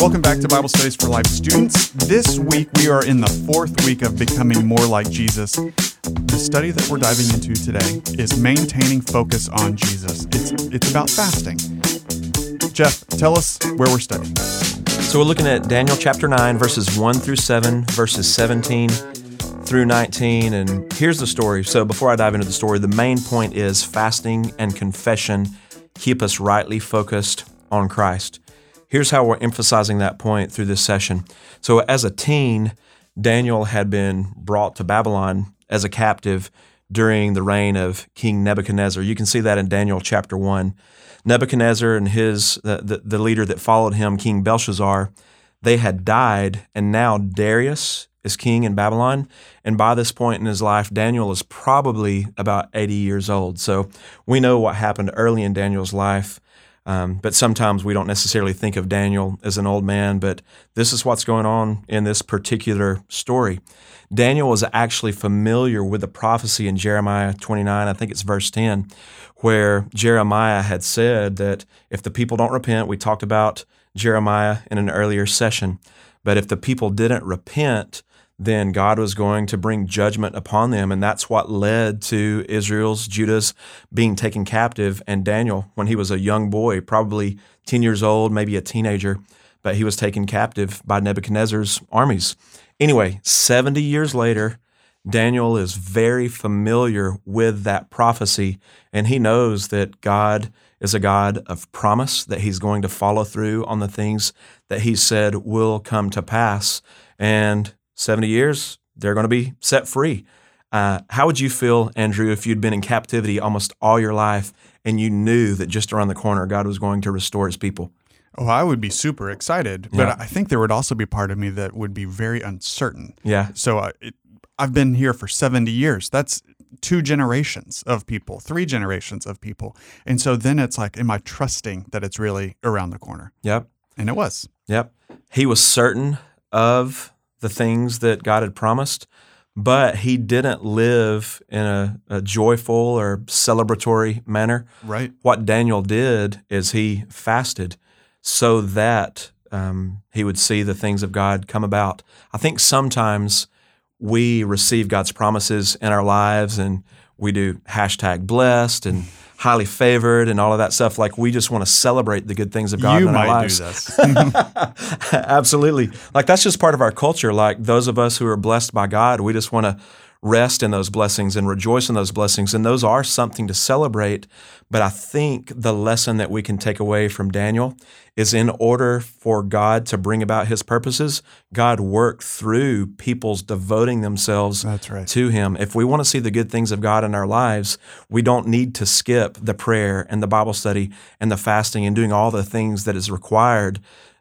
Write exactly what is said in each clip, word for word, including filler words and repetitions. Welcome back to Bible Studies for Life, students. This week we are in the fourth week of becoming more like Jesus. The study that we're diving into today is maintaining focus on Jesus. It's it's about fasting. Jeff, tell us where we're studying. So we're looking at Daniel chapter nine, verses one through seven, verses seventeen through nineteen, and here's the story. So before I dive into the story, the main point is fasting and confession keep us rightly focused on Christ. Here's how we're emphasizing that point through this session. So as a teen, Daniel had been brought to Babylon as a captive during the reign of King Nebuchadnezzar. You can see that in Daniel chapter one. Nebuchadnezzar and his the, the, the leader that followed him, King Belshazzar, they had died, and now Darius is king in Babylon. And by this point in his life, Daniel is probably about eighty years old. So we know what happened early in Daniel's life, um, but sometimes we don't necessarily think of Daniel as an old man, but this is what's going on in this particular story. Daniel was actually familiar with the prophecy in Jeremiah twenty-nine, I think it's verse ten, where Jeremiah had said that if the people don't repent, we talked about Jeremiah in an earlier session, but if the people didn't repent, then God was going to bring judgment upon them. And that's what led to Israel's, Judah's being taken captive. And Daniel, when he was a young boy, probably ten years old, maybe a teenager, but he was taken captive by Nebuchadnezzar's armies. Anyway, seventy years later, Daniel is very familiar with that prophecy, and he knows that God is a God of promise, that he's going to follow through on the things that he said will come to pass. And seventy years, they're going to be set free. Uh, how would you feel, Andrew, if you'd been in captivity almost all your life and you knew that just around the corner God was going to restore his people? Oh, I would be super excited, but yeah. I think there would also be part of me that would be very uncertain. Yeah. So uh, it, I've been here for seventy years. That's two generations of people, three generations of people. And so then it's like, am I trusting that it's really around the corner? Yep. And it was. Yep. He was certain of the things that God had promised, but he didn't live in a, a joyful or celebratory manner. Right. What Daniel did is he fasted so that um, he would see the things of God come about. I think sometimes we receive God's promises in our lives and we do hashtag blessed and highly favored and all of that stuff. Like we just want to celebrate the good things of God you in our lives. You might do this. Absolutely. Like that's just part of our culture. Like those of us who are blessed by God, we just want to rest in those blessings and rejoice in those blessings. And those are something to celebrate. But I think the lesson that we can take away from Daniel is in order for God to bring about his purposes, God worked through people's devoting themselves That's right. to him. If we want to see the good things of God in our lives, we don't need to skip the prayer and the Bible study and the fasting and doing all the things that is required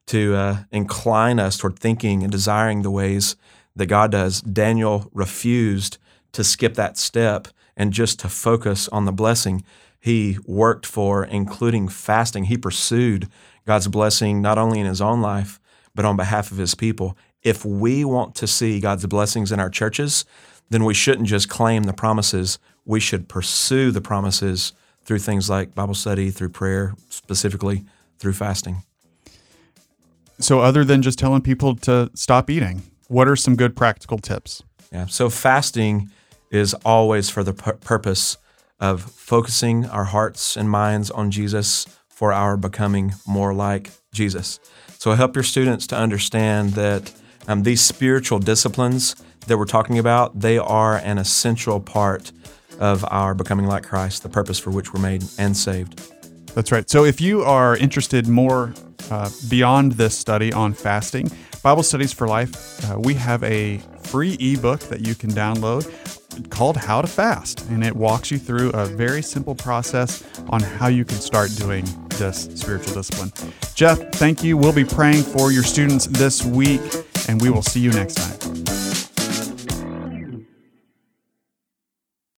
to uh, incline us toward thinking and desiring the ways that God does. Daniel refused to skip that step and just to focus on the blessing he worked for, including fasting. He pursued God's blessing not only in his own life, but on behalf of his people. If we want to see God's blessings in our churches, then we shouldn't just claim the promises. We should pursue the promises through things like Bible study, through prayer, specifically through fasting. So other than just telling people to stop eating, what are some good practical tips? Yeah, so fasting is always for the pur- purpose of focusing our hearts and minds on Jesus for our becoming more like Jesus. So help your students to understand that um, these spiritual disciplines that we're talking about, they are an essential part of our becoming like Christ, the purpose for which we're made and saved. That's right. So if you are interested more uh, beyond this study on fasting, Bible Studies for Life, uh, we have a free ebook that you can download called How to Fast, and it walks you through a very simple process on how you can start doing this spiritual discipline. Jeff, thank you. We'll be praying for your students this week, and we will see you next time.